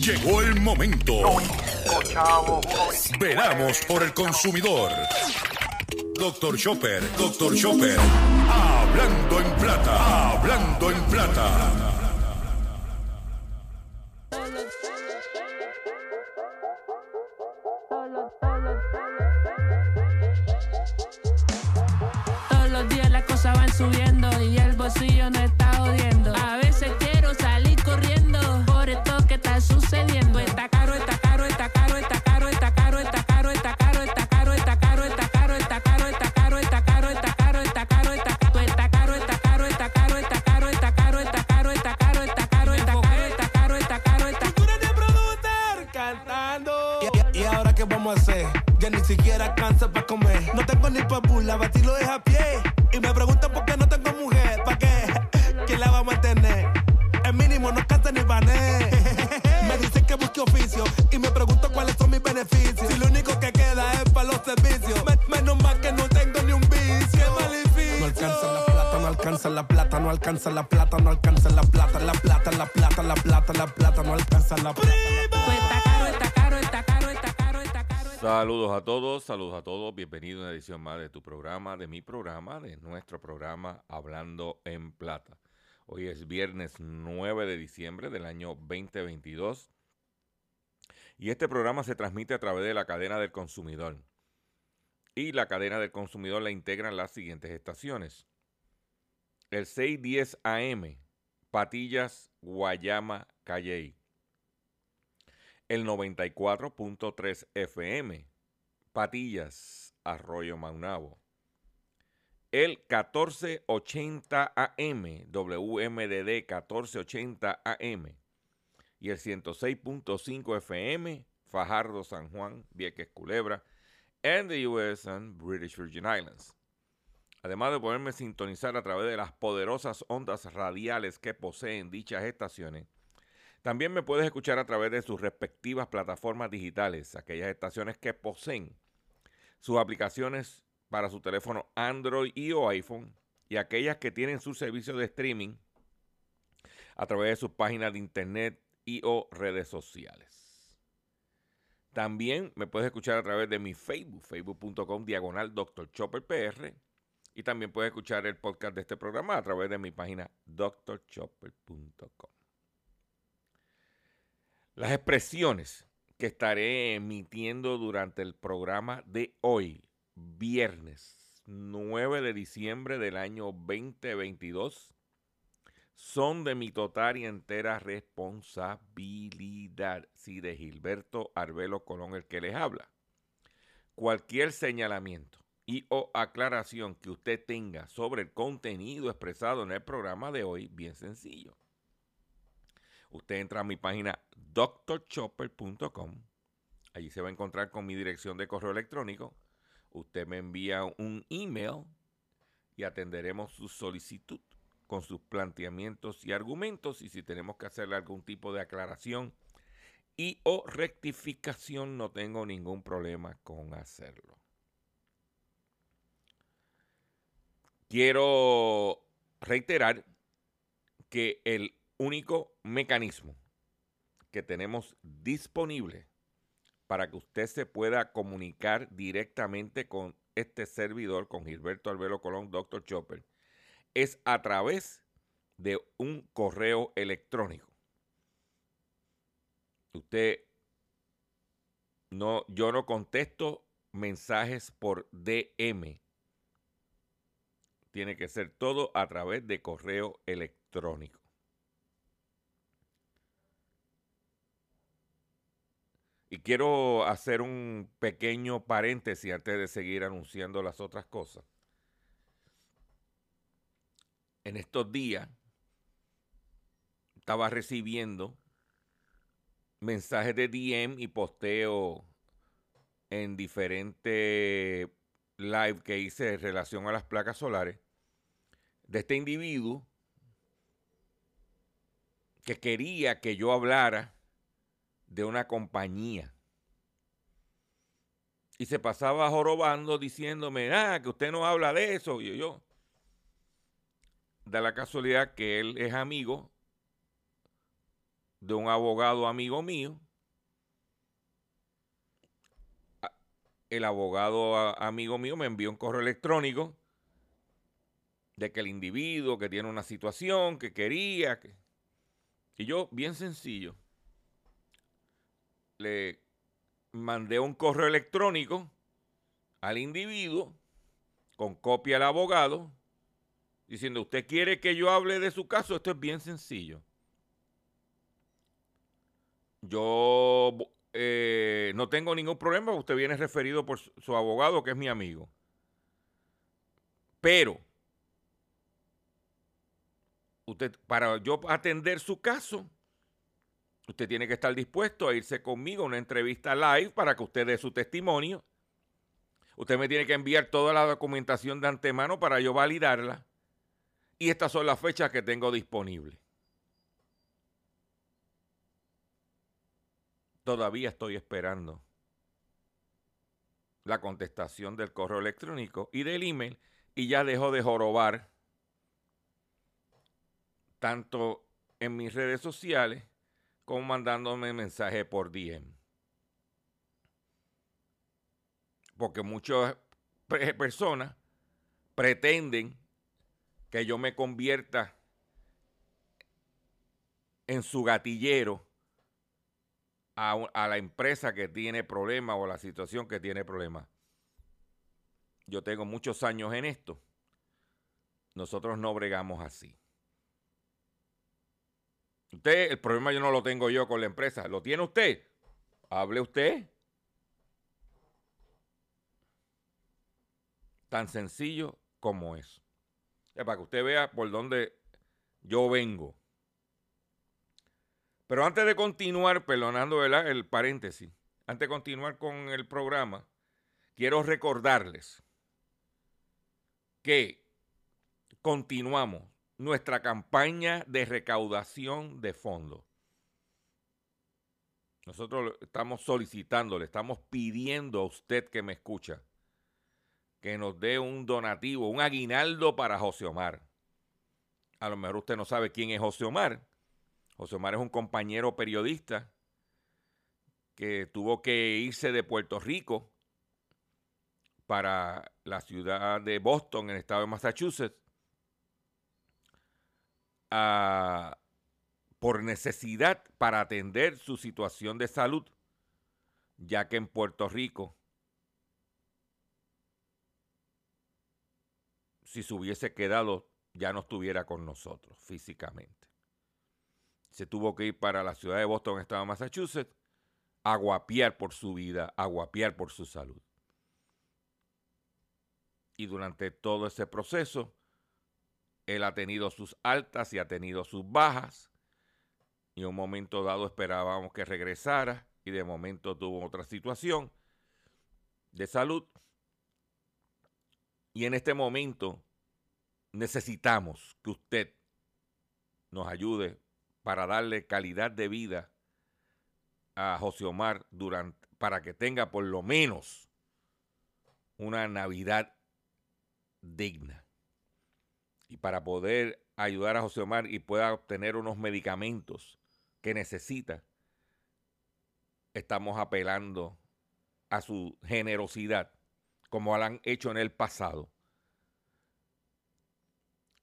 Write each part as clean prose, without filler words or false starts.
Llegó el momento. Velamos por el consumidor. Dr. Chopper, Dr. Chopper. Hablando en plata, hablando en plata. Subiendo y el bolsillo no está jodiendo. A veces quiero salir corriendo por esto que está sucediendo. Está caro, está caro, está caro, está caro, está caro, está caro, está caro, está caro, está caro, está caro, está caro, está caro, está caro, está caro, está caro, está caro, está caro, está caro, está caro, está caro, está caro, está caro, está caro, está caro, está caro, está caro, está caro, está. Cultura de productor cantando. Y ahora qué vamos a hacer, ya ni siquiera alcanza para comer. No tengo ni pa' burla, batirlo es a pie. Y me preguntan por qué no tengo mujer, ¿pa' qué? ¿Quién la va a mantener? El mínimo no canta ni bané. Me dicen que busque oficio y me pregunto cuáles son mis beneficios. Si lo único que queda es para los servicios. Menos mal que no tengo ni un vicio. ¡Qué maleficio! No alcanza la plata, no alcanza la plata, no alcanza la plata, no alcanza la plata, la plata, la plata, la plata, la plata, no alcanza la plata. Pues está caro, está caro, está caro, está caro, está caro. Saludos a todos, bienvenido a una edición más de tu programa, de mi programa, de nuestro programa Hablando en Plata. Hoy es viernes 9 de diciembre del año 2022 y este programa se transmite a través de la cadena del consumidor. Y la cadena del consumidor la integran las siguientes estaciones. El 610 AM, Patillas, Guayama, Calley. El 94.3 FM, Patillas, Arroyo Maunabo. El 1480 AM, WMDD 1480 AM. Y el 106.5 FM, Fajardo, San Juan, Vieques, Culebra, and the US and British Virgin Islands. Además de poderme sintonizar a través de las poderosas ondas radiales que poseen dichas estaciones, también me puedes escuchar a través de sus respectivas plataformas digitales, aquellas estaciones que poseen sus aplicaciones para su teléfono Android y o iPhone y aquellas que tienen sus servicios de streaming a través de sus páginas de internet y o redes sociales. También me puedes escuchar a través de mi Facebook, facebook.com/Dr. Chopper PR, y también puedes escuchar el podcast de este programa a través de mi página drchopper.com. Las expresiones que estaré emitiendo durante el programa de hoy, viernes 9 de diciembre del año 2022, son de mi total y entera responsabilidad. Sí, de Gilberto Arvelo Colón, el que les habla. Cualquier señalamiento y o aclaración que usted tenga sobre el contenido expresado en el programa de hoy, bien sencillo. Usted entra a mi página drchopper.com. Allí se va a encontrar con mi dirección de correo electrónico. Usted me envía un email y atenderemos su solicitud con sus planteamientos y argumentos. Y si tenemos que hacerle algún tipo de aclaración y o rectificación, no tengo ningún problema con hacerlo. Quiero reiterar que el único mecanismo que tenemos disponible para que usted se pueda comunicar directamente con este servidor, con Gilberto Arvelo Colón, Dr. Chopper, es a través de un correo electrónico. Yo no contesto mensajes por DM. Tiene que ser todo a través de correo electrónico. Y quiero hacer un pequeño paréntesis antes de seguir anunciando las otras cosas. En estos días estaba recibiendo mensajes de DM y posteo en diferentes live que hice en relación a las placas solares de este individuo que quería que yo hablara de una compañía. Y se pasaba jorobando diciéndome, que usted no habla de eso. Y yo, da la casualidad que él es amigo de un abogado amigo mío. El abogado amigo mío me envió un correo electrónico de que el individuo que tiene una situación, que quería. Y yo, bien sencillo, le mandé un correo electrónico al individuo con copia al abogado diciendo, ¿usted quiere que yo hable de su caso? Esto es bien sencillo. Yo no tengo ningún problema, usted viene referido por su abogado, que es mi amigo. Pero usted, para yo atender su caso, usted tiene que estar dispuesto a irse conmigo a una entrevista live para que usted dé su testimonio. Usted me tiene que enviar toda la documentación de antemano para yo validarla. Y estas son las fechas que tengo disponibles. Todavía estoy esperando la contestación del correo electrónico y del email, y ya dejo de jorobar tanto en mis redes sociales como mandándome mensajes por DM. Porque muchas personas pretenden que yo me convierta en su gatillero a la empresa que tiene problemas o a la situación que tiene problemas. Yo tengo muchos años en esto. Nosotros no bregamos así. Usted, el problema yo no lo tengo yo con la empresa. ¿Lo tiene usted? Hable usted. Tan sencillo como eso. Es para que usted vea por dónde yo vengo. Pero antes de continuar, perdonando el paréntesis, antes de continuar con el programa, quiero recordarles que continuamos nuestra campaña de recaudación de fondos. Nosotros estamos solicitando, le estamos pidiendo a usted que me escucha, que nos dé un donativo, un aguinaldo para José Omar. A lo mejor usted no sabe quién es José Omar. José Omar es un compañero periodista que tuvo que irse de Puerto Rico para la ciudad de Boston, en el estado de Massachusetts, por necesidad para atender su situación de salud, ya que en Puerto Rico, si se hubiese quedado, ya no estuviera con nosotros físicamente. Se tuvo que ir para la ciudad de Boston, estado de Massachusetts, a guapiar por su vida, a guapiar por su salud. Y durante todo ese proceso, él ha tenido sus altas y ha tenido sus bajas. Y en un momento dado esperábamos que regresara y de momento tuvo otra situación de salud. Y en este momento necesitamos que usted nos ayude para darle calidad de vida a José Omar para que tenga por lo menos una Navidad digna. Y para poder ayudar a José Omar y pueda obtener unos medicamentos que necesita, estamos apelando a su generosidad, como lo han hecho en el pasado.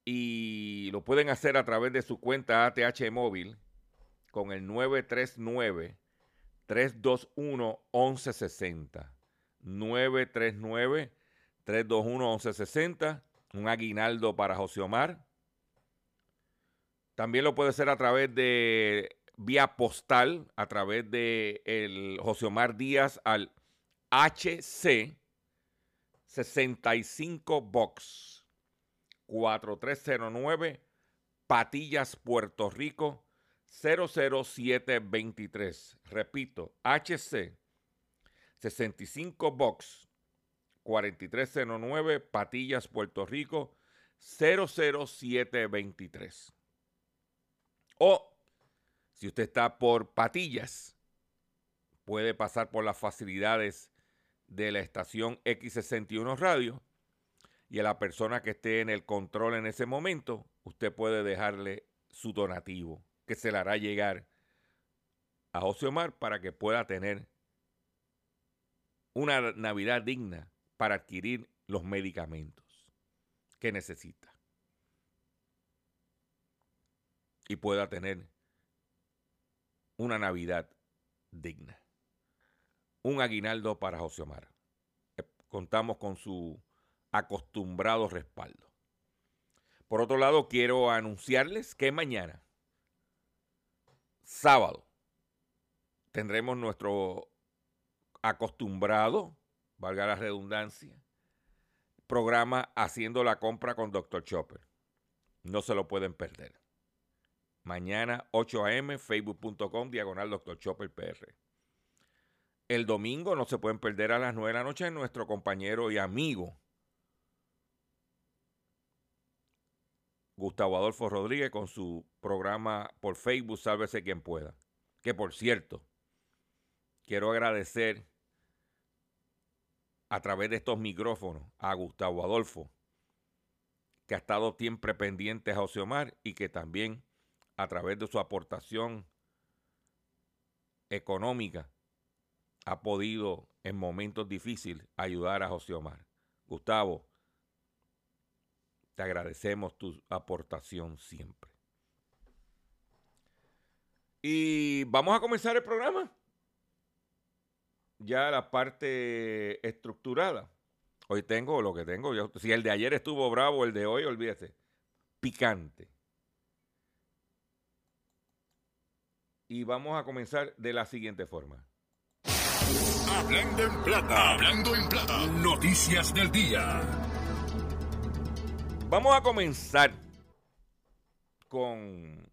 Y lo pueden hacer a través de su cuenta ATH Móvil con el 939-321-1160. 939-321-1160. Un aguinaldo para José Omar. También lo puede hacer a través de vía postal, a través de el José Omar Díaz al HC 65 Box 4309 Patillas, Puerto Rico 00723. Repito, HC 65 Box 4309 Patillas, Puerto Rico 00723. O si usted está por Patillas, puede pasar por las facilidades de la estación X61 Radio, y a la persona que esté en el control en ese momento, usted puede dejarle su donativo, que se le hará llegar a José Omar para que pueda tener una Navidad digna para adquirir los medicamentos que necesita y pueda tener una Navidad digna. Un aguinaldo para José Omar. Contamos con su acostumbrado respaldo. Por otro lado, quiero anunciarles que mañana, sábado, tendremos nuestro acostumbrado, valga la redundancia, programa Haciendo la Compra con Dr. Chopper. No se lo pueden perder. Mañana, 8 a.m., facebook.com/Dr. Chopper PR. El domingo no se pueden perder a las 9 de la noche nuestro compañero y amigo Gustavo Adolfo Rodríguez con su programa por Facebook, Sálvese Quien Pueda. Que por cierto, quiero agradecer a través de estos micrófonos a Gustavo Adolfo, que ha estado siempre pendiente a José Omar y que también a través de su aportación económica ha podido en momentos difíciles ayudar a José Omar. Gustavo, te agradecemos tu aportación siempre. Y vamos a comenzar el programa. Ya la parte estructurada. Hoy tengo lo que tengo. Si el de ayer estuvo bravo, el de hoy, olvídate. Picante. Y vamos a comenzar de la siguiente forma. Hablando en Plata. Hablando en Plata. Noticias del día. Vamos a comenzar con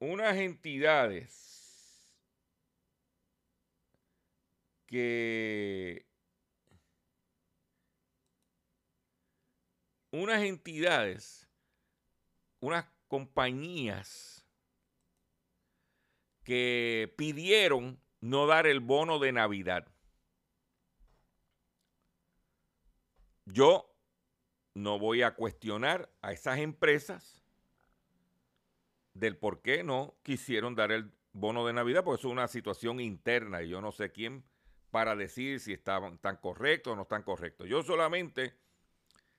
unas entidades que... unas compañías que pidieron no dar el bono de Navidad. Yo no voy a cuestionar a esas empresas del por qué no quisieron dar el bono de Navidad, porque eso es una situación interna y yo no sé quién para decir si están correctos o no están correctos. Yo solamente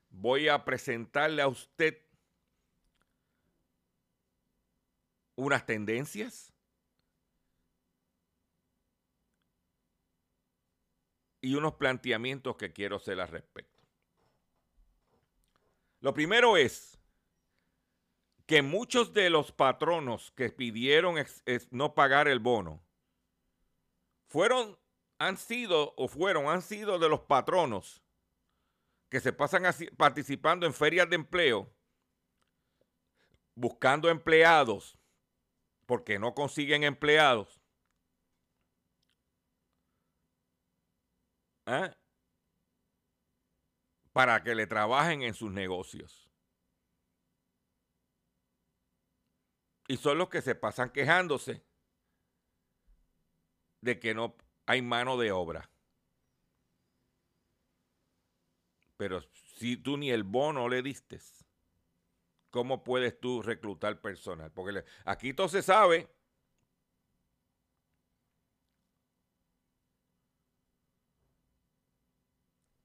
voy a presentarle a usted unas tendencias y unos planteamientos que quiero hacer al respecto. Lo primero es que muchos de los patronos que pidieron no pagar el bono han sido de los patronos que se pasan participando en ferias de empleo, buscando empleados, porque no consiguen empleados. ¿Ah? Para que le trabajen en sus negocios. Y son los que se pasan quejándose de que no hay mano de obra. Pero si tú ni el bono le diste, ¿cómo puedes tú reclutar personal? Porque aquí todo se sabe.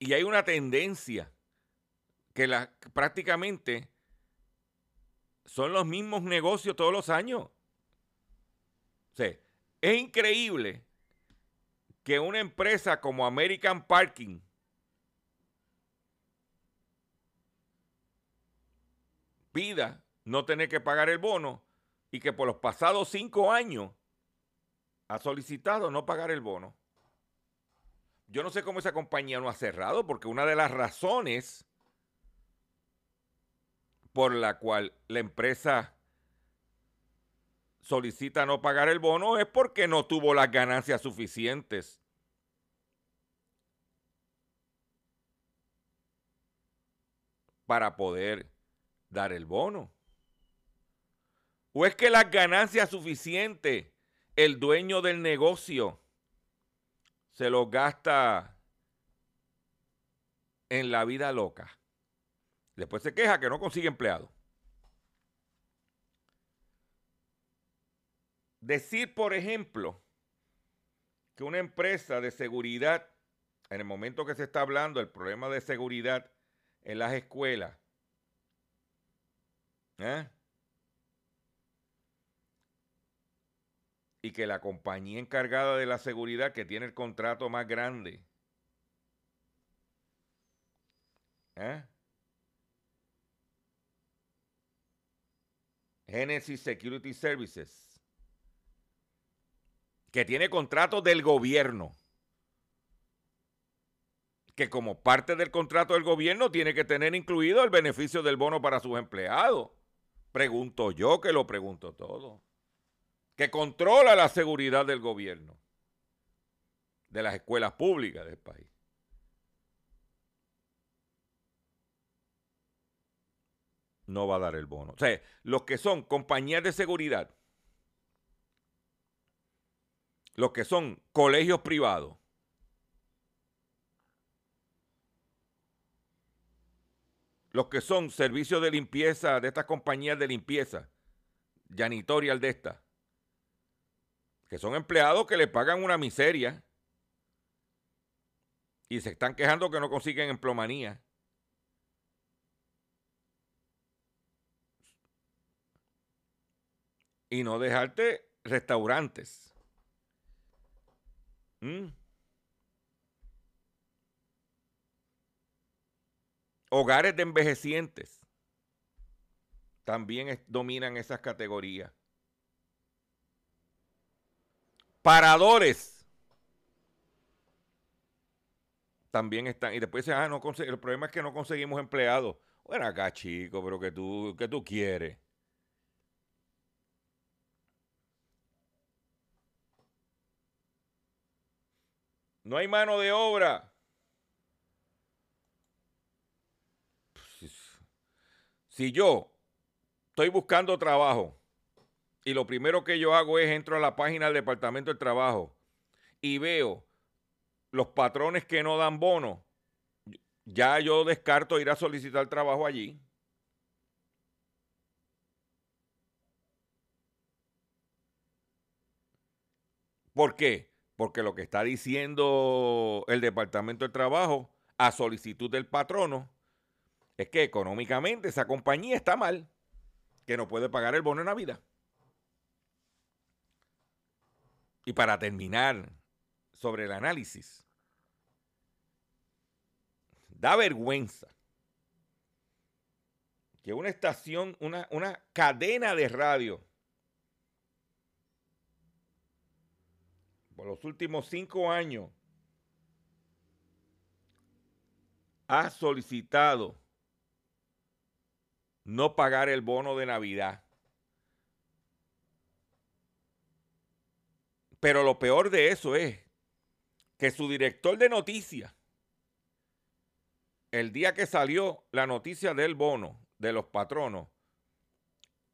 Y hay una tendencia que prácticamente son los mismos negocios todos los años. O sea, es increíble que una empresa como American Parking, pida no tener que pagar el bono y que por los pasados 5 años ha solicitado no pagar el bono. Yo no sé cómo esa compañía no ha cerrado, porque una de las razones por la cual la empresa solicita no pagar el bono es porque no tuvo las ganancias suficientes para poder dar el bono. ¿O es que las ganancias suficientes el dueño del negocio se los gasta en la vida loca? Después se queja que no consigue empleado. Decir, por ejemplo, que una empresa de seguridad, en el momento que se está hablando del problema de seguridad en las escuelas, y que la compañía encargada de la seguridad, que tiene el contrato más grande, Genesis Security Services, que tiene contratos del gobierno, que como parte del contrato del gobierno tiene que tener incluido el beneficio del bono para sus empleados. Pregunto yo, que lo pregunto todo. Que controla la seguridad del gobierno, de las escuelas públicas del país. No va a dar el bono. O sea, los que son compañías de seguridad, los que son colegios privados, los que son servicios de limpieza, de estas compañías de limpieza, janitorial de estas, que son empleados que le pagan una miseria y se están quejando que no consiguen empleomanía. Y no dejarte restaurantes. Hogares de envejecientes también dominan esas categorías. Paradores también están. Y después dicen, no, el problema es que no conseguimos empleados. Bueno, acá, chico, pero ¿qué tú quieres? No hay mano de obra. Si yo estoy buscando trabajo y lo primero que yo hago es entro a la página del Departamento del Trabajo y veo los patrones que no dan bono, ya yo descarto ir a solicitar trabajo allí. ¿Por qué? Porque lo que está diciendo el Departamento del Trabajo a solicitud del patrono es que económicamente esa compañía está mal, que no puede pagar el bono de Navidad. Y para terminar sobre el análisis, da vergüenza que una estación, una cadena de radio, por los últimos 5 años, ha solicitado no pagar el bono de Navidad. Pero lo peor de eso es que su director de noticias, el día que salió la noticia del bono de los patronos,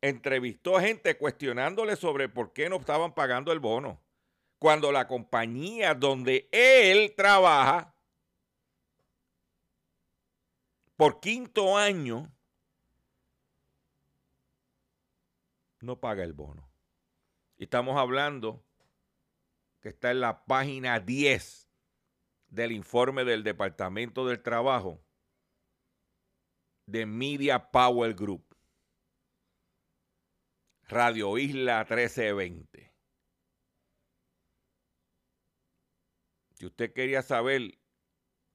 entrevistó a gente cuestionándole sobre por qué no estaban pagando el bono, cuando la compañía donde él trabaja por 5º año no paga el bono. Y estamos hablando que está en la página 10 del informe del Departamento del Trabajo de Media Power Group, Radio Isla 1320. Si usted quería saber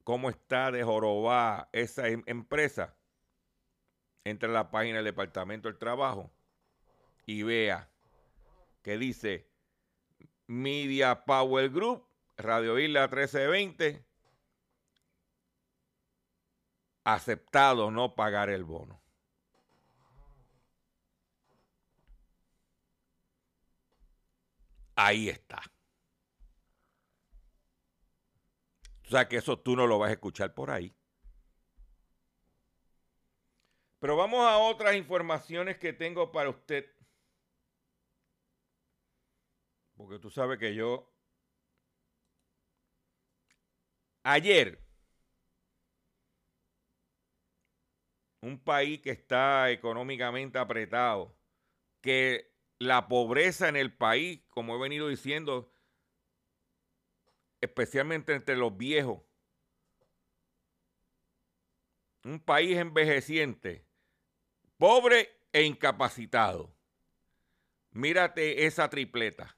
cómo está de jorobá esa empresa, entre a la página del Departamento del Trabajo y vea que dice Media Power Group, Radio Isla 1320, aceptado no pagar el bono. Ahí está. O sea que eso tú no lo vas a escuchar por ahí. Pero vamos a otras informaciones que tengo para usted. Porque tú sabes que yo ayer, un país que está económicamente apretado, que la pobreza en el país, como he venido diciendo, especialmente entre los viejos. Un país envejeciente, pobre e incapacitado. Mírate esa tripleta.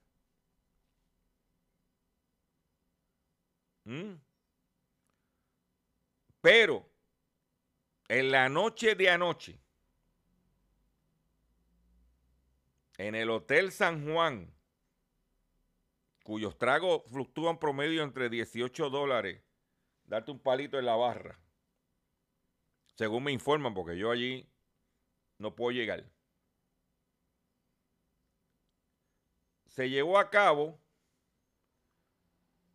Pero en la noche de anoche, en el Hotel San Juan, cuyos tragos fluctúan promedio entre $18, darte un palito en la barra, según me informan, porque yo allí no puedo llegar, se llevó a cabo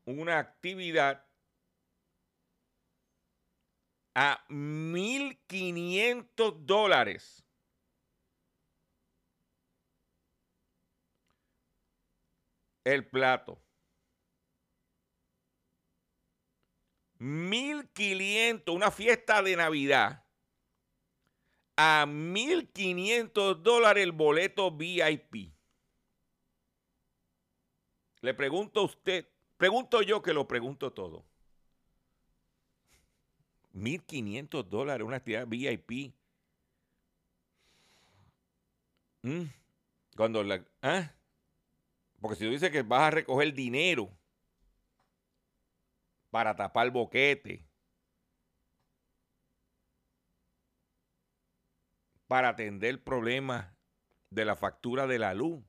una actividad a $1,500 el plato. $1,500, una fiesta de Navidad, a $1,500 el boleto VIP. Le pregunto a usted, pregunto yo que lo pregunto todo. $1,500, una actividad VIP. Cuando la... ¿Ah? Porque si tú dices que vas a recoger dinero para tapar boquete, para atender problemas de la factura de la luz.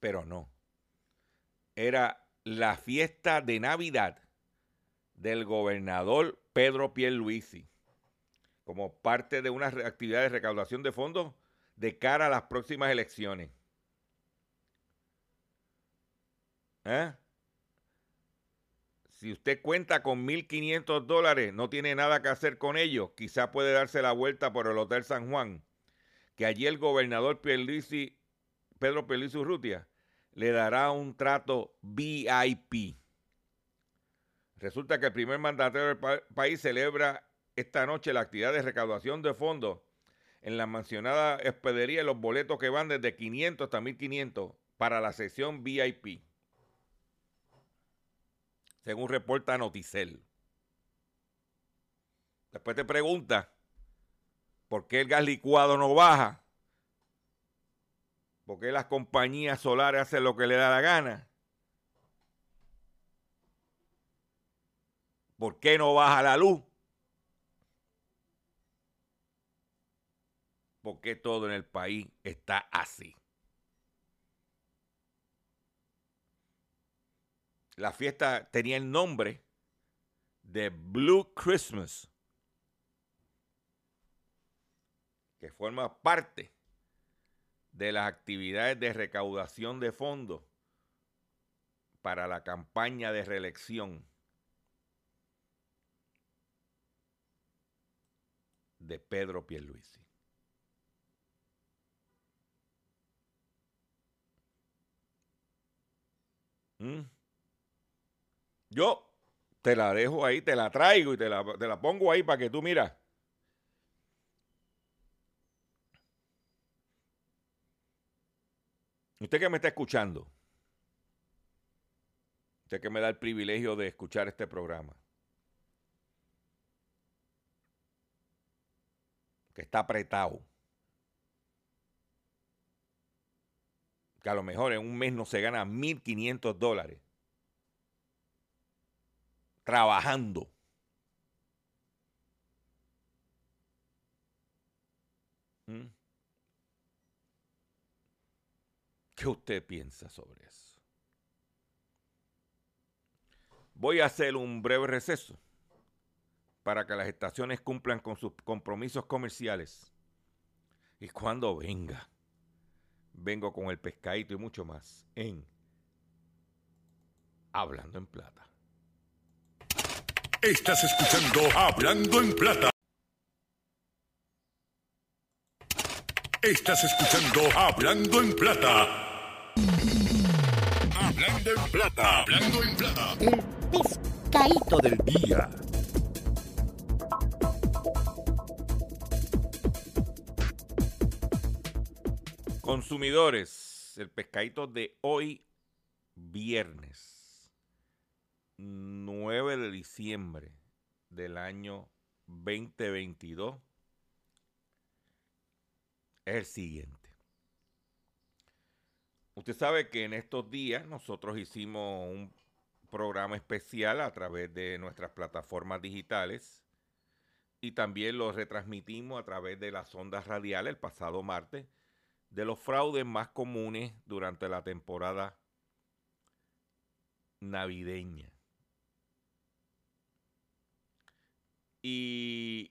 Pero no. Era la fiesta de Navidad del gobernador Pedro Pierluisi como parte de una actividad de recaudación de fondos de cara a las próximas elecciones. ¿Eh? Si usted cuenta con $1,500, no tiene nada que hacer con ellos, quizá puede darse la vuelta por el Hotel San Juan, que allí el gobernador Pedro Pierluisi Urrutia le dará un trato VIP. Resulta que el primer mandatario del país celebra esta noche la actividad de recaudación de fondos en la mencionada hospedería, los boletos que van desde $500 hasta $1,500 para la sesión VIP, según reporta Noticel. Después te pregunta por qué el gas licuado no baja, por qué las compañías solares hacen lo que le da la gana, por qué no baja la luz, por qué todo en el país está así. La fiesta tenía el nombre de Blue Christmas, que forma parte de las actividades de recaudación de fondos para la campaña de reelección de Pedro Pierluisi. Yo te la dejo ahí, te la traigo y te la pongo ahí para que tú miras. Usted que me está escuchando, usted que me da el privilegio de escuchar este programa, que está apretado, que a lo mejor en un mes no se gana $1,500. Trabajando. ¿Qué usted piensa sobre eso? Voy a hacer un breve receso para que las estaciones cumplan con sus compromisos comerciales. Y cuando vengo con el pescadito y mucho más en Hablando en Plata. Estás escuchando Hablando en Plata. Estás escuchando Hablando en Plata. Hablando en Plata. Hablando en Plata. El pescadito del día. Consumidores, el pescadito de hoy, viernes 9 de diciembre del año 2022, es el siguiente. Usted sabe que en estos días nosotros hicimos un programa especial a través de nuestras plataformas digitales y también lo retransmitimos a través de las ondas radiales el pasado martes, de los fraudes más comunes durante la temporada navideña. Y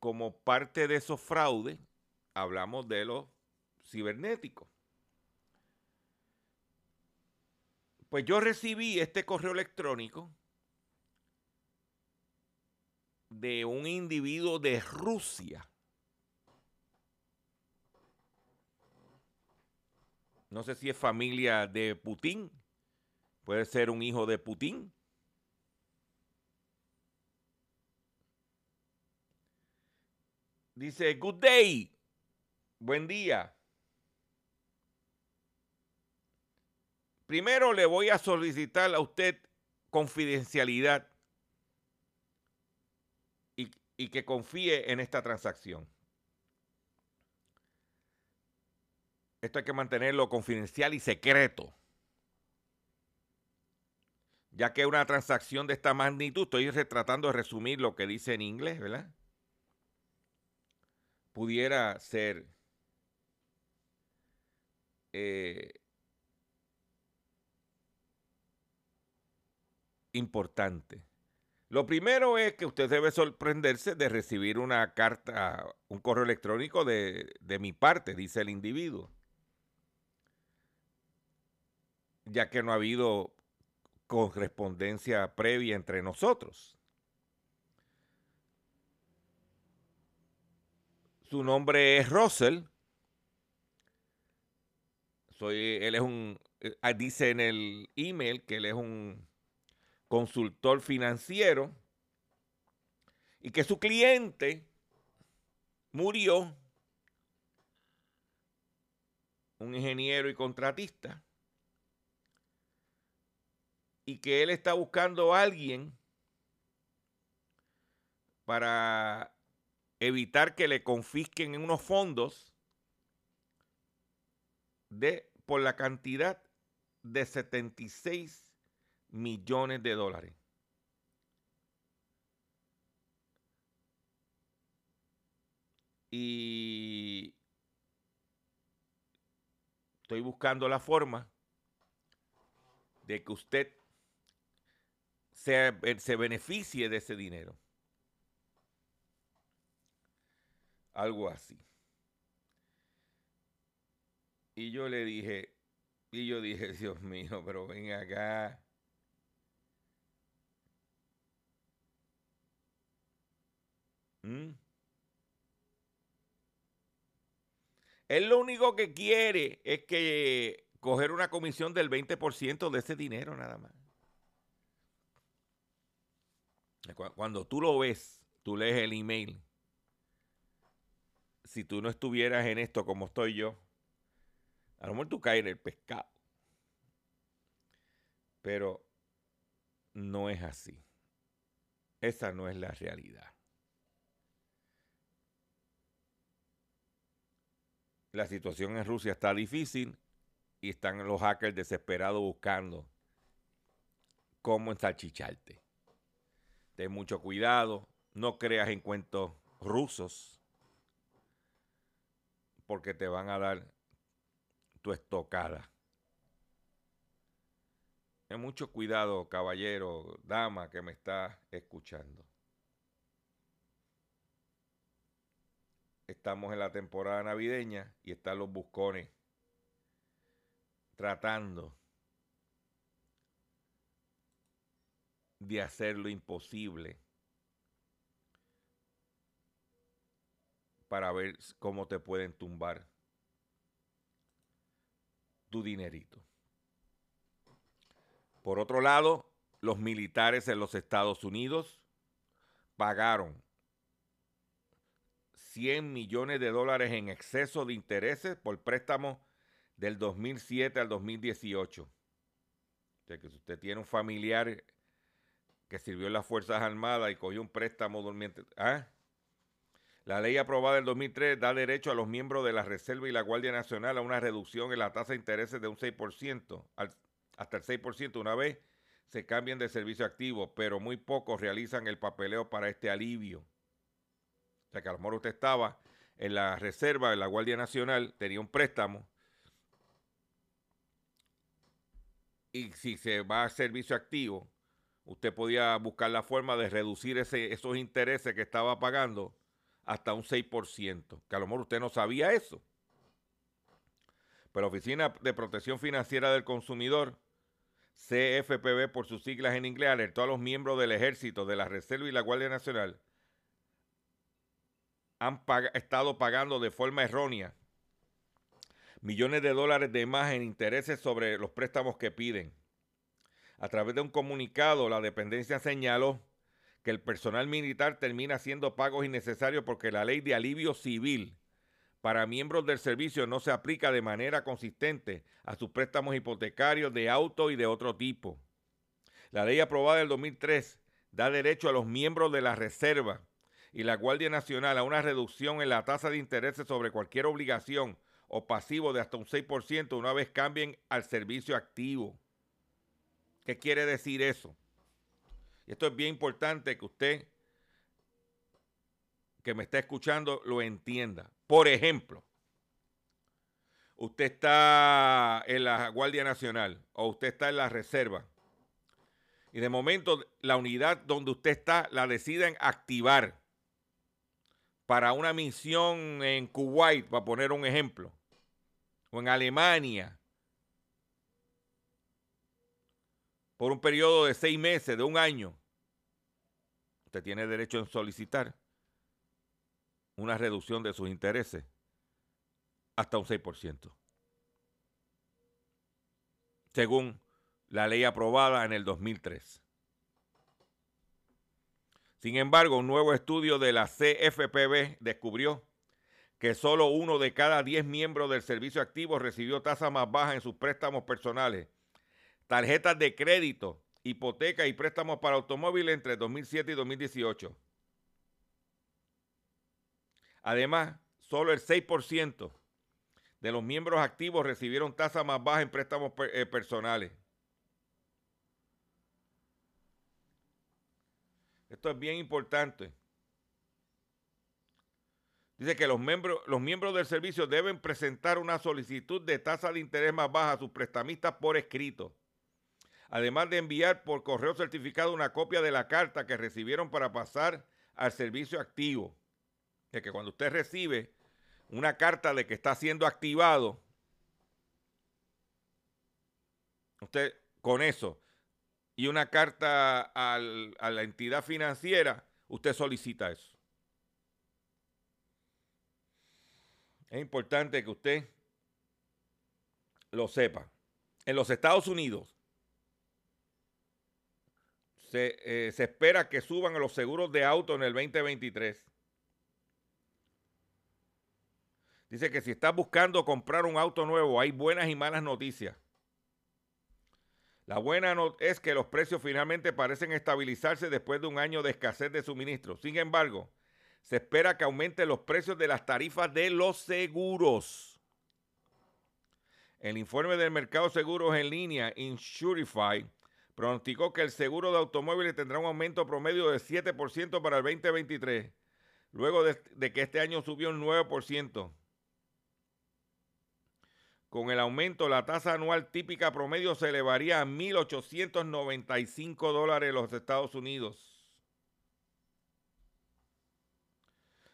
como parte de esos fraudes, hablamos de los cibernéticos. Pues yo recibí este correo electrónico de un individuo de Rusia. No sé si es familia de Putin, puede ser un hijo de Putin. Dice, good day, buen día. Primero le voy a solicitar a usted confidencialidad y que confíe en esta transacción. Esto hay que mantenerlo confidencial y secreto, ya que una transacción de esta magnitud, estoy tratando de resumir lo que dice en inglés, ¿verdad? Pudiera ser importante. Lo primero es que usted debe sorprenderse de recibir una carta, un correo electrónico de mi parte, dice el individuo, ya que no ha habido correspondencia previa entre nosotros. Su nombre es Russell. Dice en el email que él es un consultor financiero y que su cliente murió, un ingeniero y contratista, y que él está buscando a alguien para evitar que le confisquen unos fondos por la cantidad de $76 millones. Y estoy buscando la forma de que usted se beneficie de ese dinero. Algo así. Y yo le dije, Dios mío, pero ven acá. Él lo único que quiere es que coger una comisión del 20% de ese dinero nada más. Cuando tú lo ves, tú lees el email. Si tú no estuvieras en esto como estoy yo, a lo mejor tú caes en el pescado. Pero no es así. Esa no es la realidad. La situación en Rusia está difícil y están los hackers desesperados buscando cómo ensalchicharte. Ten mucho cuidado, no creas en cuentos rusos porque te van a dar tu estocada. Ten mucho cuidado, caballero, dama que me está escuchando. Estamos en la temporada navideña y están los buscones tratando de hacer lo imposible para ver cómo te pueden tumbar tu dinerito. Por otro lado, los militares en los Estados Unidos pagaron $100 millones en exceso de intereses por préstamos del 2007 al 2018. O sea, que si usted tiene un familiar que sirvió en las Fuerzas Armadas y cogió un préstamo durmiente... La ley aprobada en 2003 da derecho a los miembros de la Reserva y la Guardia Nacional a una reducción en la tasa de intereses de un 6%, hasta el 6% una vez se cambian de servicio activo, pero muy pocos realizan el papeleo para este alivio. O sea que a lo mejor usted estaba en la Reserva, en la Guardia Nacional, tenía un préstamo, y si se va a servicio activo, usted podía buscar la forma de reducir esos intereses que estaba pagando hasta un 6%, que a lo mejor usted no sabía eso. Pero la Oficina de Protección Financiera del Consumidor, CFPB por sus siglas en inglés, alertó a los miembros del Ejército, de la Reserva y la Guardia Nacional, han estado pagando de forma errónea millones de dólares de más en intereses sobre los préstamos que piden. A través de un comunicado, la dependencia señaló que el personal militar termina haciendo pagos innecesarios porque la ley de alivio civil para miembros del servicio no se aplica de manera consistente a sus préstamos hipotecarios de auto y de otro tipo. La ley aprobada en el 2003 da derecho a los miembros de la Reserva y la Guardia Nacional a una reducción en la tasa de intereses sobre cualquier obligación o pasivo de hasta un 6% una vez cambien al servicio activo. ¿Qué quiere decir eso? Y esto es bien importante que usted, que me está escuchando, lo entienda. Por ejemplo, usted está en la Guardia Nacional o usted está en la Reserva y de momento la unidad donde usted está la deciden activar para una misión en Kuwait, para poner un ejemplo, o en Alemania, por un periodo de 6 meses, de un año, usted tiene derecho a solicitar una reducción de sus intereses hasta un 6%, según la ley aprobada en el 2003. Sin embargo, un nuevo estudio de la CFPB descubrió que solo 1 de cada 10 miembros del servicio activo recibió tasas más bajas en sus préstamos personales, tarjetas de crédito, hipotecas y préstamos para automóviles entre 2007 y 2018. Además, solo el 6% de los miembros activos recibieron tasas más bajas en préstamos personales. Esto es bien importante. Dice que los miembros del servicio deben presentar una solicitud de tasa de interés más baja a sus prestamistas por escrito, además de enviar por correo certificado una copia de la carta que recibieron para pasar al servicio activo. Es que cuando usted recibe una carta de que está siendo activado, usted con eso y una carta a la entidad financiera, usted solicita eso. Es importante que usted lo sepa. En los Estados Unidos, se espera que suban los seguros de auto en el 2023. Dice que si estás buscando comprar un auto nuevo, hay buenas y malas noticias. La buena es que los precios finalmente parecen estabilizarse después de un año de escasez de suministro. Sin embargo, se espera que aumenten los precios de las tarifas de los seguros. El informe del mercado de seguros en línea, Insurify, pronosticó que el seguro de automóviles tendrá un aumento promedio de 7% para el 2023, luego de que este año subió un 9%. Con el aumento, la tasa anual típica promedio se elevaría a $1,895 en los Estados Unidos.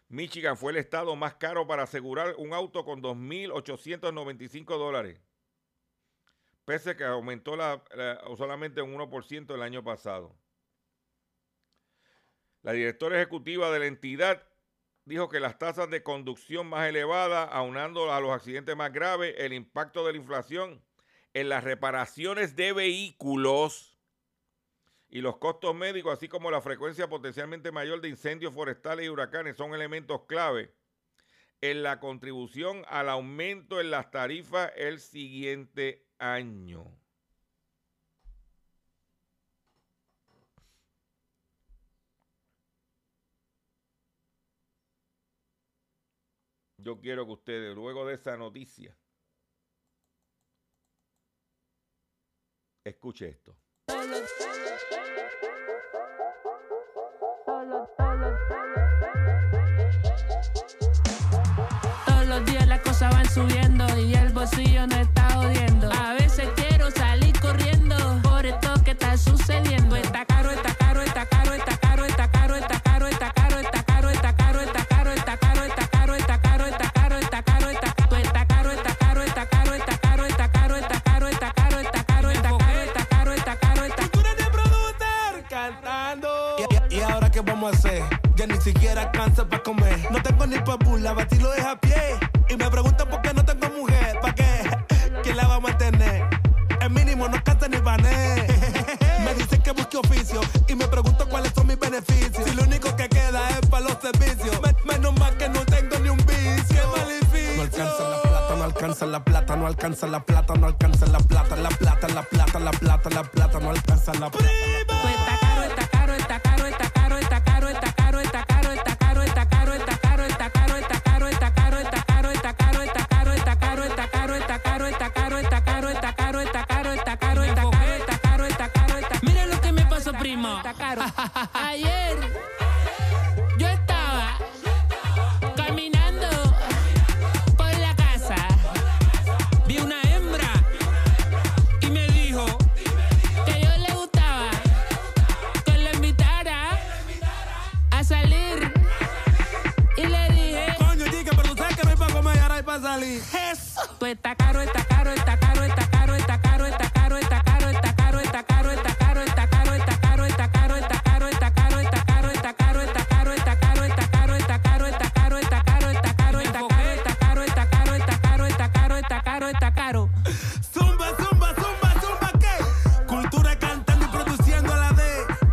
Michigan fue el estado más caro para asegurar un auto con $2,895. Pese a que aumentó solamente un 1% el año pasado. La directora ejecutiva de la entidad dijo que las tasas de conducción más elevadas, aunando a los accidentes más graves, el impacto de la inflación en las reparaciones de vehículos y los costos médicos, así como la frecuencia potencialmente mayor de incendios forestales y huracanes, son elementos clave en la contribución al aumento en las tarifas el siguiente año. Yo quiero que ustedes, luego de esa noticia, escuchen esto. Todos los días las cosas van subiendo y el bolsillo no está jodiendo. A veces quiero salir corriendo por esto que está sucediendo. Está caro, está caro, está caro, está caro, está caro, está caro, está caro, está caro, está caro, está caro, está caro, está caro, está caro, está caro, está caro, está caro, está caro, está caro, está caro, está caro, está caro, está caro, está caro, está caro, está caro, está caro, está caro, está caro, de productor cantando. ¿Y ahora qué vamos a hacer? Ya ni siquiera alcanza para comer. No tengo ni pa' burla, batilo es a pie. Y me preguntan por qué no tengo mujer. ¿Pa' qué? ¿Quién la va a mantener? El mínimo no canta ni bané. Me dicen que busque oficio y me pregunto cuáles son mis beneficios. Si lo único que queda es para los servicios. Menos mal que no tengo ni un vicio. ¡Qué maleficio! No alcanza la plata, no alcanza la plata, no alcanza la plata, no alcanza la plata. La plata, la plata, la plata, la plata, no alcanza la plata. ¡Prima! Pues está caro, está caro, está caro, está caro, está caro, está caro. Mira lo que me pasó, primo. Ayer yo estaba caminando por la casa. Vi una hembra y me dijo que yo le gustaba, que la invitara a salir. Y le dije, coño, chica, pero tú sabes que no hay para comer, ahora hay para salir. Eso. Pues está caro, está caro, está caro, está caro, está caro, está caro, está caro, está caro, está caro, está caro, está caro, está caro, está caro, está caro, está caro, está caro, está caro, está caro, está caro, está caro, está caro, está caro, está caro, está caro, está caro, está caro, está caro, está caro, está caro, está caro, está caro. Zumba, zumba, zumba, zumba, ¿qué? Cultura cantando y produciendo la D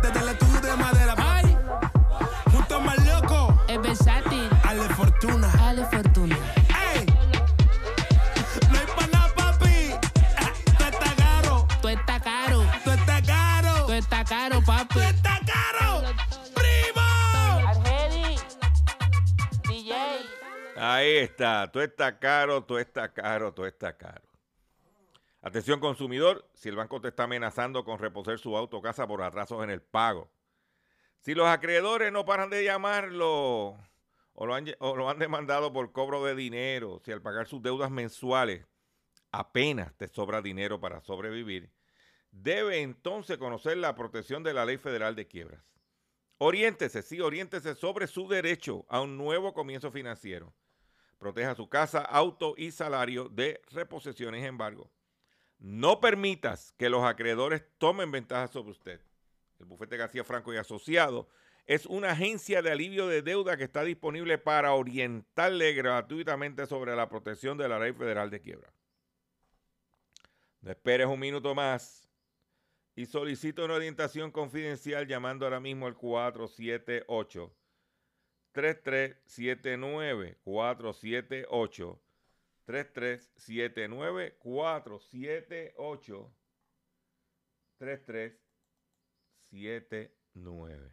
desde el estudio de madera. Ay, junto más loco. Es versátil. Ale Fortuna. Ale Fortuna. Caro, papi. ¡Está caro! ¡Primo! Argeli, DJ. Ahí está. Todo está caro, todo está caro, todo está caro. Atención, consumidor. Si el banco te está amenazando con reposer su auto o casa por atrasos en el pago. Si los acreedores no paran de llamarlo o lo han demandado por cobro de dinero. Si al pagar sus deudas mensuales apenas te sobra dinero para sobrevivir. Debe entonces conocer la protección de la Ley Federal de Quiebras. Oriéntese, sí, oriéntese sobre su derecho a un nuevo comienzo financiero. Proteja su casa, auto y salario de reposiciones y embargo. No permitas que los acreedores tomen ventaja sobre usted. El bufete García Franco y Asociado es una agencia de alivio de deuda que está disponible para orientarle gratuitamente sobre la protección de la Ley Federal de Quiebras. No esperes un minuto más. Y solicito una orientación confidencial llamando ahora mismo al 478-3379, 478-3379, 478-3379.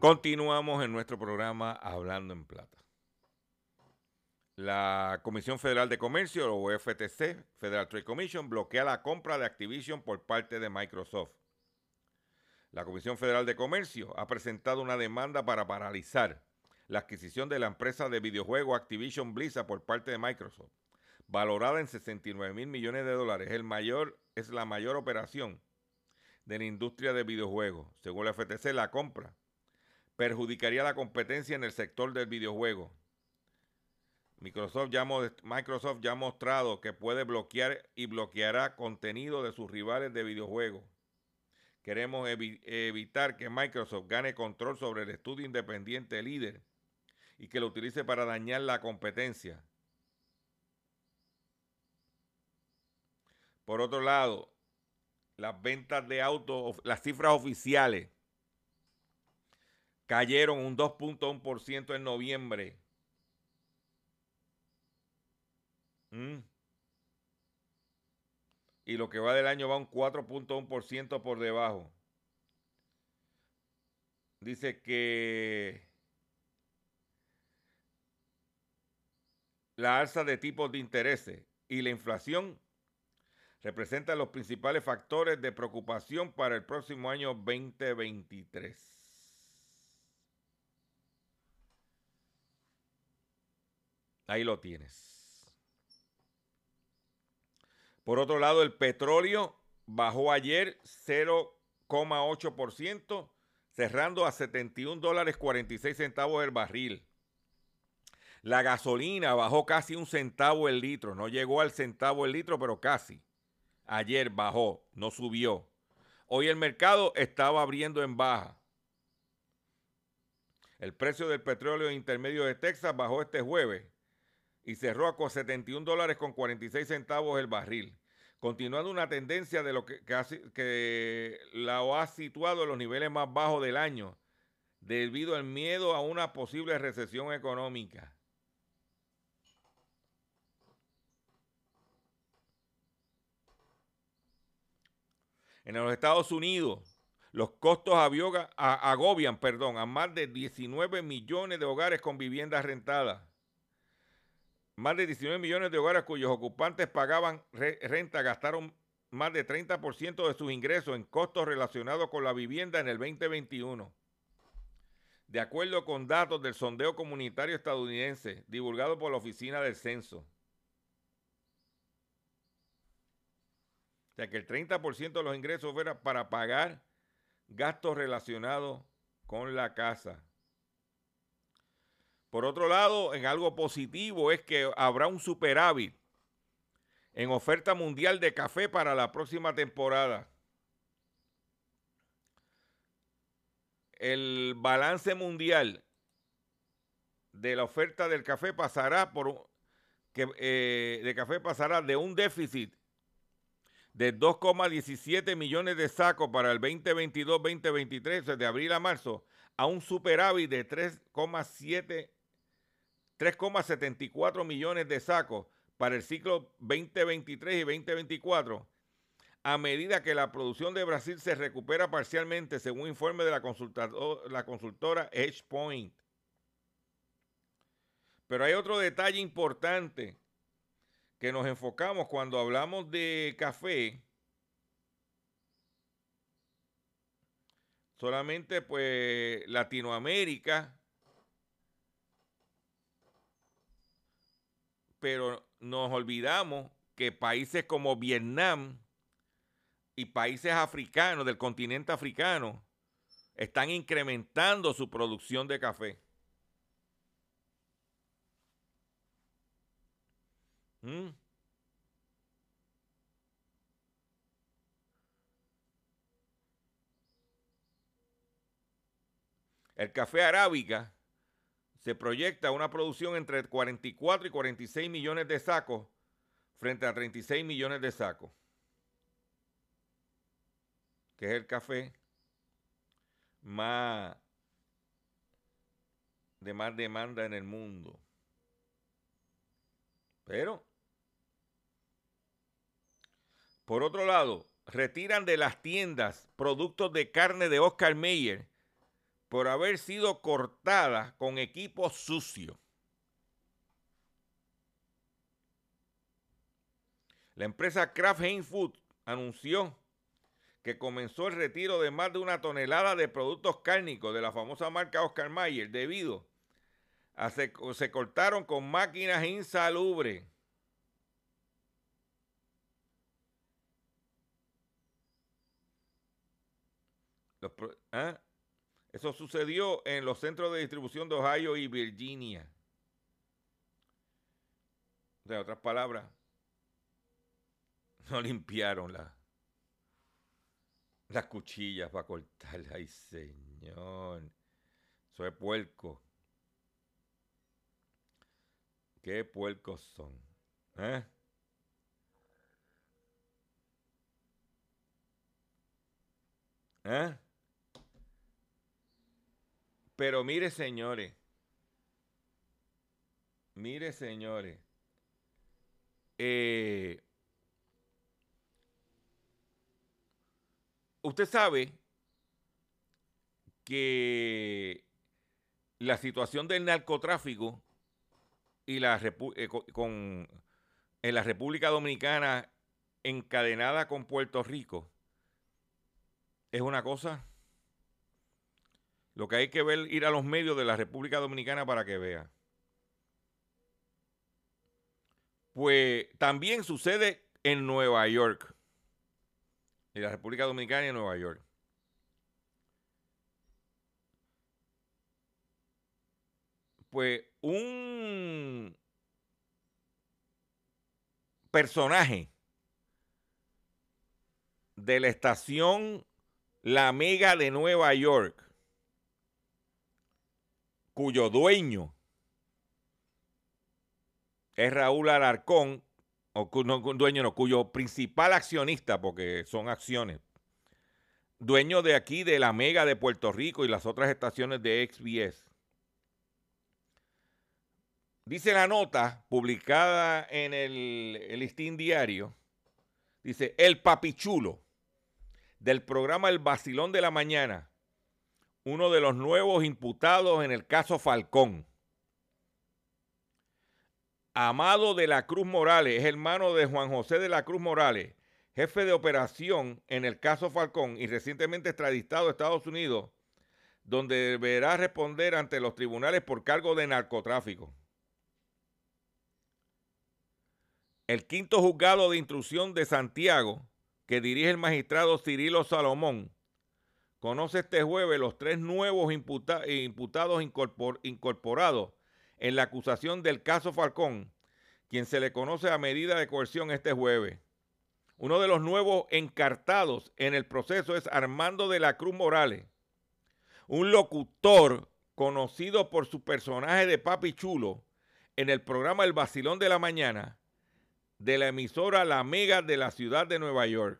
Continuamos en nuestro programa Hablando en Plata. La Comisión Federal de Comercio, o FTC, Federal Trade Commission, bloquea la compra de Activision por parte de Microsoft. La Comisión Federal de Comercio ha presentado una demanda para paralizar la adquisición de la empresa de videojuegos Activision Blizzard por parte de Microsoft, valorada en $69 mil millones. Es la mayor operación de la industria de videojuegos. Según la FTC, la compra perjudicaría la competencia en el sector del videojuego. Microsoft ya ha mostrado que puede bloquear y bloqueará contenido de sus rivales de videojuegos. Queremos evitar que Microsoft gane control sobre el estudio independiente líder y que lo utilice para dañar la competencia. Por otro lado, las ventas de autos, las cifras oficiales, cayeron un 2.1% en noviembre. Y lo que va del año va un 4.1% por debajo. Dice que la alza de tipos de interés y la inflación representan los principales factores de preocupación para el próximo año 2023. Ahí lo tienes. Por otro lado, el petróleo bajó ayer 0.8%, cerrando a $71.46 el barril. La gasolina bajó casi un centavo el litro. No llegó al centavo el litro, pero casi. Ayer bajó, no subió. Hoy el mercado estaba abriendo en baja. El precio del petróleo intermedio de Texas bajó este jueves y cerró a $71.46 el barril, continuando una tendencia de lo que la ha situado en los niveles más bajos del año debido al miedo a una posible recesión económica. En los Estados Unidos, los costos agobian a más de 19 millones de hogares con viviendas rentadas. Más de 19 millones de hogares cuyos ocupantes pagaban renta gastaron más de 30% de sus ingresos en costos relacionados con la vivienda en el 2021. De acuerdo con datos del sondeo comunitario estadounidense divulgado por la Oficina del Censo. O sea que el 30% de los ingresos era para pagar gastos relacionados con la casa. Por otro lado, en algo positivo es que habrá un superávit en oferta mundial de café para la próxima temporada. El balance mundial de la oferta del café pasará de un déficit de 2,17 millones de sacos para el 2022-2023, de abril a marzo, a un superávit de 3,74 millones de sacos para el ciclo 2023 y 2024, a medida que la producción de Brasil se recupera parcialmente, según un informe de la consultora EdgePoint. Pero hay otro detalle importante que nos enfocamos cuando hablamos de café, solamente pues Latinoamérica, pero nos olvidamos que países como Vietnam y países africanos del continente africano están incrementando su producción de café. El café arábica se proyecta una producción entre 44 y 46 millones de sacos frente a 36 millones de sacos, que es el café de más demanda en el mundo. Pero por otro lado, retiran de las tiendas productos de carne de Oscar Mayer por haber sido cortada con equipo sucio. La empresa Kraft Heinz Food anunció que comenzó el retiro de más de una tonelada de productos cárnicos de la famosa marca Oscar Mayer debido a que se cortaron con máquinas insalubres. Eso sucedió en los centros de distribución de Ohio y Virginia. sea, en otras palabras, no limpiaron las cuchillas para cortarlas. ¡Ay, señor! Eso es puerco. ¿Qué puercos son? ¿Eh? ¿Eh? Pero mire, señores. Mire, señores. Usted sabe que la situación del narcotráfico y en la República Dominicana encadenada con Puerto Rico es una cosa. Lo que hay que ver, ir a los medios de la República Dominicana para que vea. Pues también sucede en Nueva York. En la República Dominicana y en Nueva York. Pues un personaje de la estación La Mega de Nueva York, cuyo dueño es Raúl Alarcón, cuyo principal accionista, porque son acciones, dueño de aquí, de la Mega de Puerto Rico y las otras estaciones de XBS. Dice la nota publicada en el Listín Diario, dice, el papichulo del programa El Bacilón de la Mañana, uno de los nuevos imputados en el caso Falcón. Amado de la Cruz Morales, es hermano de Juan José de la Cruz Morales, jefe de operación en el caso Falcón y recientemente extraditado a Estados Unidos, donde deberá responder ante los tribunales por cargo de narcotráfico. El quinto juzgado de instrucción de Santiago, que dirige el magistrado Cirilo Salomón, conoce este jueves los tres nuevos imputados incorporados en la acusación del caso Falcón, quien se le conoce a medida de coerción este jueves. Uno de los nuevos encartados en el proceso es Armando de la Cruz Morales, un locutor conocido por su personaje de Papi Chulo en el programa El Bacilón de la Mañana de la emisora La Mega de la ciudad de Nueva York.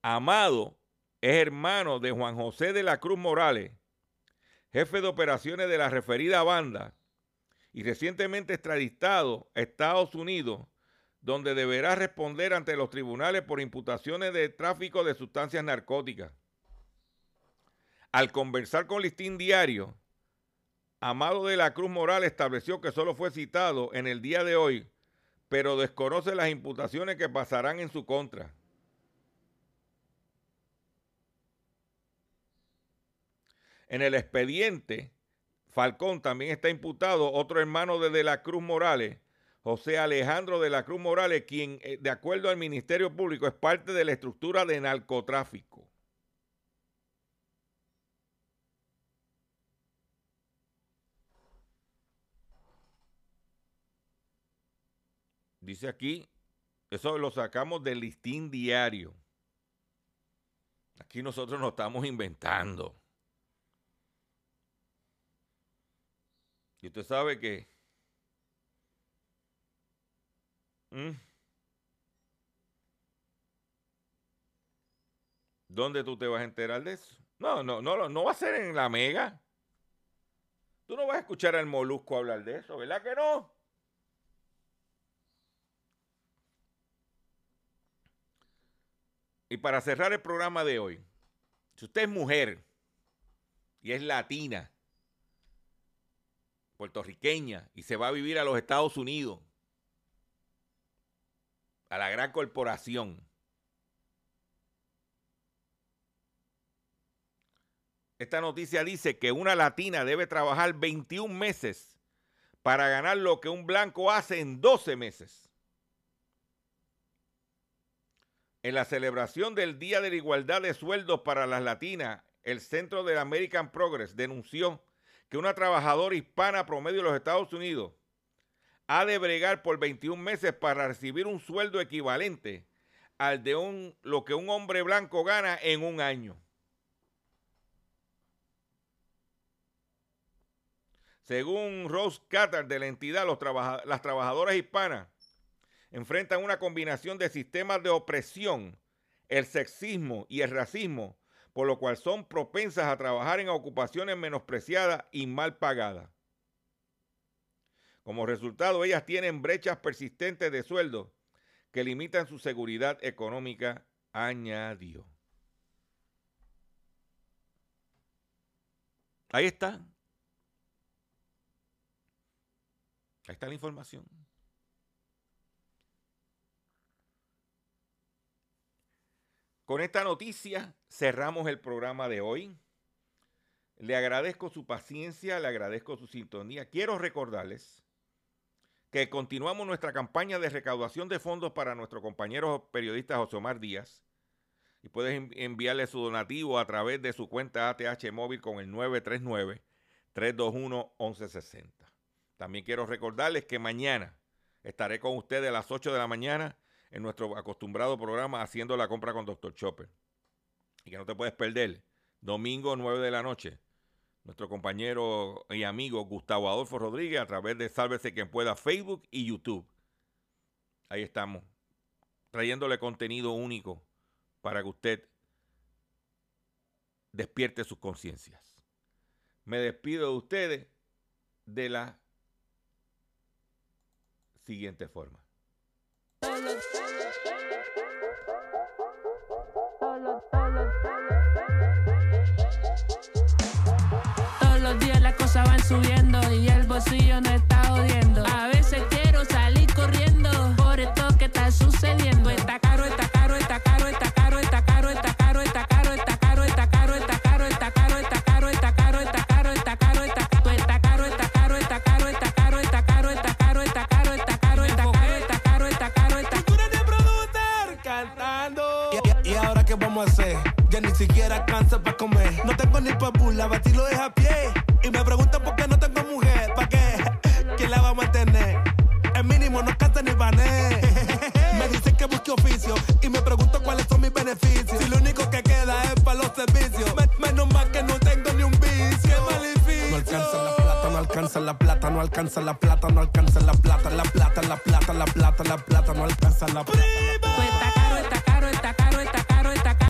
Amado es hermano de Juan José de la Cruz Morales, jefe de operaciones de la referida banda y recientemente extraditado a Estados Unidos, donde deberá responder ante los tribunales por imputaciones de tráfico de sustancias narcóticas. Al conversar con Listín Diario, Amado de la Cruz Morales estableció que solo fue citado en el día de hoy, pero desconoce las imputaciones que pasarán en su contra. En el expediente, Falcón también está imputado otro hermano de la Cruz Morales, José Alejandro de la Cruz Morales, quien, de acuerdo al Ministerio Público, es parte de la estructura de narcotráfico. Dice aquí, eso lo sacamos del Listín Diario. Aquí nosotros no estamos inventando. Y usted sabe que ¿dónde tú te vas a enterar de eso? No va a ser en La Mega. Tú no vas a escuchar al Molusco hablar de eso, ¿verdad que no? Y para cerrar el programa de hoy, si usted es mujer y es latina, puertorriqueña, y se va a vivir a los Estados Unidos, a la gran corporación, esta noticia dice que una latina debe trabajar 21 meses para ganar lo que un blanco hace en 12 meses. En la celebración del Día de la Igualdad de Sueldos para las Latinas, el Centro del American Progress denunció que una trabajadora hispana promedio de los Estados Unidos ha de bregar por 21 meses para recibir un sueldo equivalente al de lo que un hombre blanco gana en un año. Según Rose Catar de la entidad, las trabajadoras hispanas enfrentan una combinación de sistemas de opresión, el sexismo y el racismo, por lo cual son propensas a trabajar en ocupaciones menospreciadas y mal pagadas. Como resultado, ellas tienen brechas persistentes de sueldo que limitan su seguridad económica, añadió. Ahí está. Ahí está la información. Con esta noticia cerramos el programa de hoy. Le agradezco su paciencia, le agradezco su sintonía. Quiero recordarles que continuamos nuestra campaña de recaudación de fondos para nuestro compañero periodista José Omar Díaz. Y puedes enviarle su donativo a través de su cuenta ATH Móvil con el 939-321-1160. También quiero recordarles que mañana estaré con ustedes a las 8 de la mañana en nuestro acostumbrado programa Haciendo la Compra con Dr. Chopper. Y que no te puedes perder, domingo 9 de la noche, nuestro compañero y amigo Gustavo Adolfo Rodríguez a través de Sálvese Quien Pueda Facebook y YouTube. Ahí estamos, trayéndole contenido único para que usted despierte sus conciencias. Me despido de ustedes de la siguiente forma. Van subiendo y el bolsillo no está jodiendo. A veces quiero salir corriendo por esto que está sucediendo. Está caro, está caro, está caro, está caro, está caro, está caro, está caro, está caro, está caro, está caro, está caro, está caro, está caro, está caro, está caro, está caro, está caro, está caro, está caro, está caro, está caro, está caro, está caro, está caro, está caro, está caro, está caro, está caro, de productor cantando. Y ahora qué vamos a hacer, ya ni siquiera alcanza para comer. No tengo ni para burla, batilo es a pie. Y me preguntan por qué no tengo mujer, ¿pa' qué? ¿Quién la va a mantener? El mínimo no canta ni bané. Me dicen que busque oficio y me pregunto cuáles son mis beneficios. Si lo único que queda es para los servicios. Menos mal que no tengo ni un vicio. ¡Qué maleficio! No alcanza la plata, no alcanza la plata, no alcanza la plata, no alcanza la plata, la plata, la plata, la plata, la plata, no alcanza la plata.